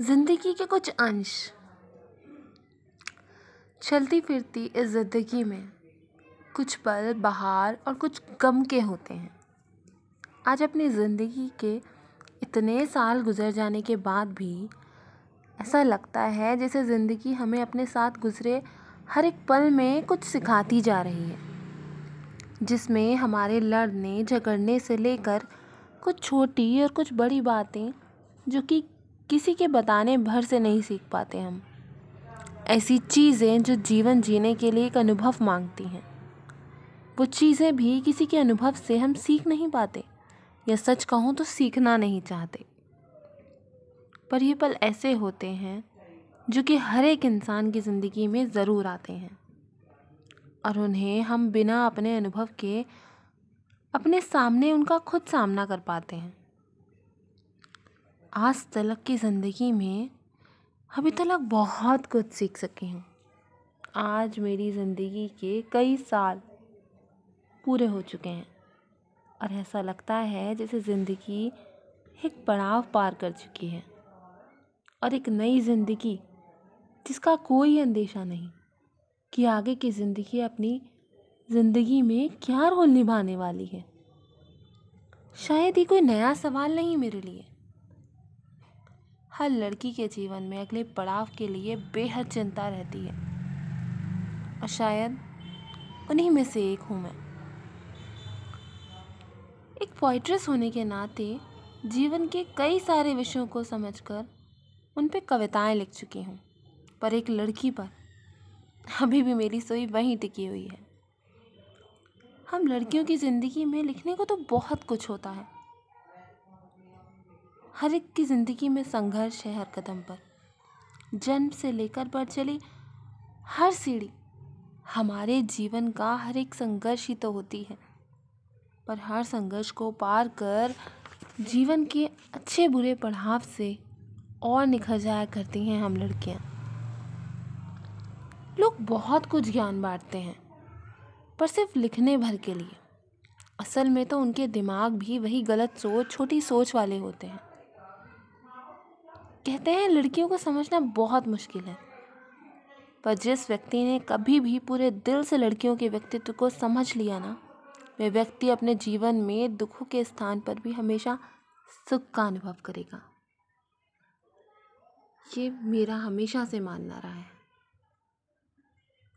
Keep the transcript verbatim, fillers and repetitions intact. ज़िंदगी के कुछ अंश। चलती फिरती इस ज़िंदगी में कुछ पल बहार और कुछ गम के होते हैं। आज अपनी ज़िंदगी के इतने साल गुजर जाने के बाद भी ऐसा लगता है जैसे ज़िंदगी हमें अपने साथ गुजरे हर एक पल में कुछ सिखाती जा रही है, जिसमें हमारे लड़ने झगड़ने से लेकर कुछ छोटी और कुछ बड़ी बातें जो कि किसी के बताने भर से नहीं सीख पाते हम। ऐसी चीज़ें जो जीवन जीने के लिए एक अनुभव मांगती हैं, वो चीज़ें भी किसी के अनुभव से हम सीख नहीं पाते, या सच कहूँ तो सीखना नहीं चाहते। पर ये पल ऐसे होते हैं जो कि हर एक इंसान की ज़िंदगी में ज़रूर आते हैं, और उन्हें हम बिना अपने अनुभव के अपने सामने उनका खुद सामना कर पाते हैं। आज तलक की ज़िंदगी में अभी तलक बहुत कुछ सीख सकी हूँ। आज मेरी ज़िंदगी के कई साल पूरे हो चुके हैं और ऐसा लगता है जैसे ज़िंदगी एक पड़ाव पार कर चुकी है और एक नई ज़िंदगी जिसका कोई अंदेशा नहीं कि आगे की ज़िंदगी अपनी ज़िंदगी में क्या रोल निभाने वाली है। शायद ये कोई नया सवाल नहीं मेरे लिए। हर लड़की के जीवन में अगले पड़ाव के लिए बेहद चिंता रहती है और शायद उन्हीं में से एक हूँ मैं। एक पोइट्रेस होने के नाते जीवन के कई सारे विषयों को समझकर उन पे कविताएं लिख चुकी हूँ, पर एक लड़की पर अभी भी मेरी सोई वहीं टिकी हुई है। हम लड़कियों की ज़िंदगी में लिखने को तो बहुत कुछ होता है। हर एक की ज़िंदगी में संघर्ष है हर कदम पर। जन्म से लेकर बढ़ चली हर सीढ़ी, हमारे जीवन का हर एक संघर्ष ही तो होती है। पर हर संघर्ष को पार कर जीवन के अच्छे बुरे पड़ाव से और निखर जाया करती हैं हम लड़कियां। लोग बहुत कुछ ज्ञान बांटते हैं पर सिर्फ लिखने भर के लिए। असल में तो उनके दिमाग भी वही गलत सोच, छोटी सोच वाले होते हैं। कहते हैं लड़कियों को समझना बहुत मुश्किल है, पर जिस व्यक्ति ने कभी भी पूरे दिल से लड़कियों के व्यक्तित्व को समझ लिया ना, वह व्यक्ति अपने जीवन में दुखों के स्थान पर भी हमेशा सुख का अनुभव करेगा। ये मेरा हमेशा से मानना रहा है।